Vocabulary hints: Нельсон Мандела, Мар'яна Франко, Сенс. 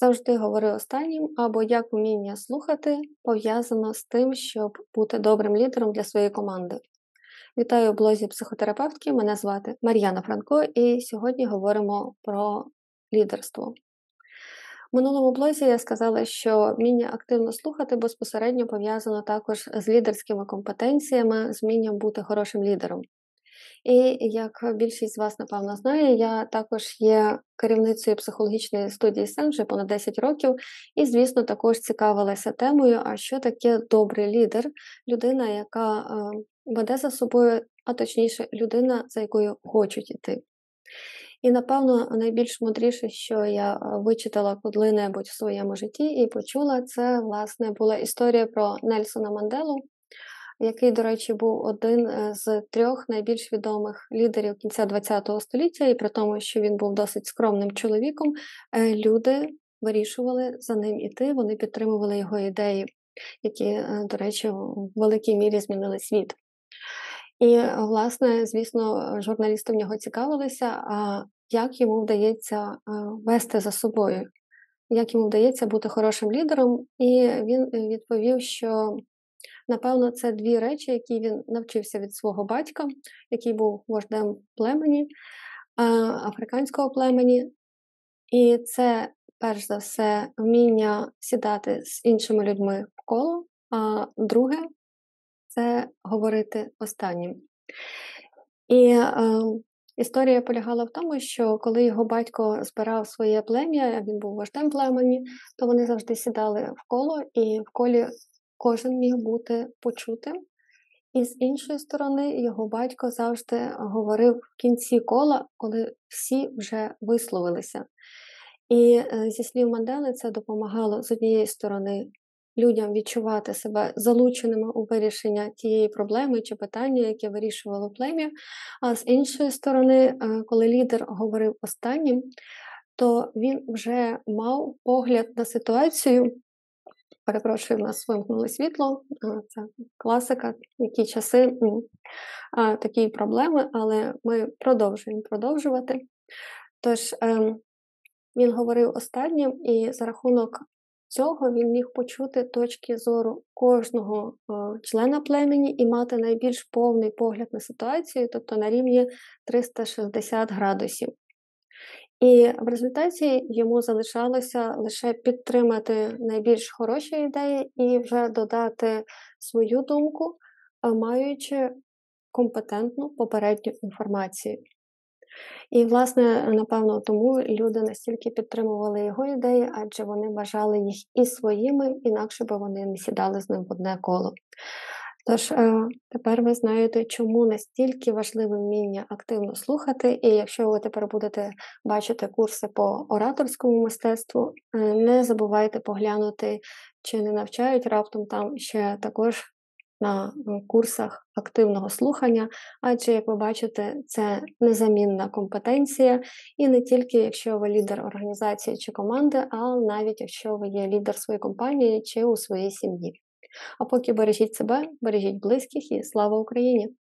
Завжди говори останнім, або як вміння слухати пов'язано з тим, щоб бути добрим лідером для своєї команди. Вітаю у блозі психотерапевтки, мене звати Мар'яна Франко, і сьогодні говоримо про лідерство. В минулому блозі я сказала, що вміння активно слухати безпосередньо пов'язано також з лідерськими компетенціями, з вмінням бути хорошим лідером. І, як більшість з вас, напевно, знає, я також є керівницею психологічної студії «Сенс» вже понад 10 років, і, звісно, також цікавилася темою, а що таке добрий лідер, людина, яка веде за собою, а точніше, людина, за якою хочуть йти. І, напевно, найбільш мудріше, що я вичитала коли-небудь в своєму житті і почула, це, власне, була історія про Нельсона Манделу, який, до речі, був один з 3 найбільш відомих лідерів кінця ХХ століття, і при тому, що він був досить скромним чоловіком, люди вирішували за ним іти, вони підтримували його ідеї, які, до речі, в великій мірі змінили світ. І, власне, звісно, журналісти в нього цікавилися, а як йому вдається вести за собою, як йому вдається бути хорошим лідером, і він відповів, що напевно, це 2 речі, які він навчився від свого батька, який був вождем племені, африканського племені. І це, перш за все, вміння сідати з іншими людьми в коло, а друге – це говорити останнім. І історія полягала в тому, що коли його батько збирав своє плем'я, він був вождем племені, то вони завжди сідали в коло, і в колі кожен міг бути почутим, і з іншої сторони його батько завжди говорив в кінці кола, коли всі вже висловилися. І зі слів Мандели це допомагало з однієї сторони людям відчувати себе залученими у вирішення тієї проблеми чи питання, яке вирішувало плем'я, а з іншої сторони, коли лідер говорив останнім, то він вже мав погляд на ситуацію. Перепрошую, в нас вимкнули світло, це класика, які часи, такі проблеми, але ми продовжуємо продовжувати. Тож він говорив останнім, і за рахунок цього він міг почути точки зору кожного члена племені і мати найбільш повний погляд на ситуацію, тобто на рівні 360 градусів. І в результаті йому залишалося лише підтримати найбільш хороші ідеї і вже додати свою думку, маючи компетентну попередню інформацію. І, власне, напевно, тому люди настільки підтримували його ідеї, адже вони вважали їх і своїми, інакше б вони не сідали з ним в одне коло. Тож тепер ви знаєте, чому настільки важливе вміння активно слухати, і якщо ви тепер будете бачити курси по ораторському мистецтву, не забувайте поглянути, чи не навчають раптом там ще також на курсах активного слухання, адже, як ви бачите, це незамінна компетенція, і не тільки якщо ви лідер організації чи команди, а навіть якщо ви є лідер своєї компанії чи у своїй сім'ї. А поки бережіть себе, бережіть близьких і слава Україні!